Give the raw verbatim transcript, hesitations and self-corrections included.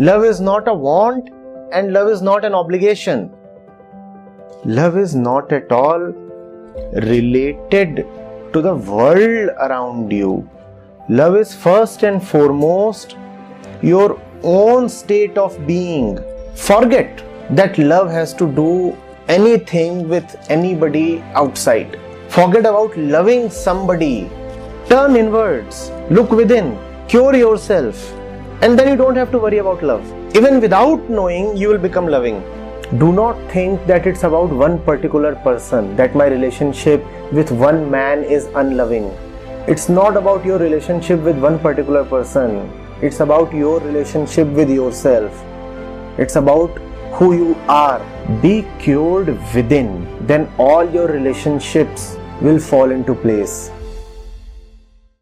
Love is not a want and love is not an obligation. Love is not at all related to the world around you. Love is first and foremost your own state of being. Forget that love has to do anything with anybody outside. Forget about loving somebody. Turn inwards, look within, cure yourself, and then you don't have to worry about love. Even without knowing, you will become loving. Do not think that it's about one particular person, that my relationship with one man is unloving. It's not about your relationship with one particular person. It's about your relationship with yourself. It's about who you are. Be cured within, then all your relationships will fall into place.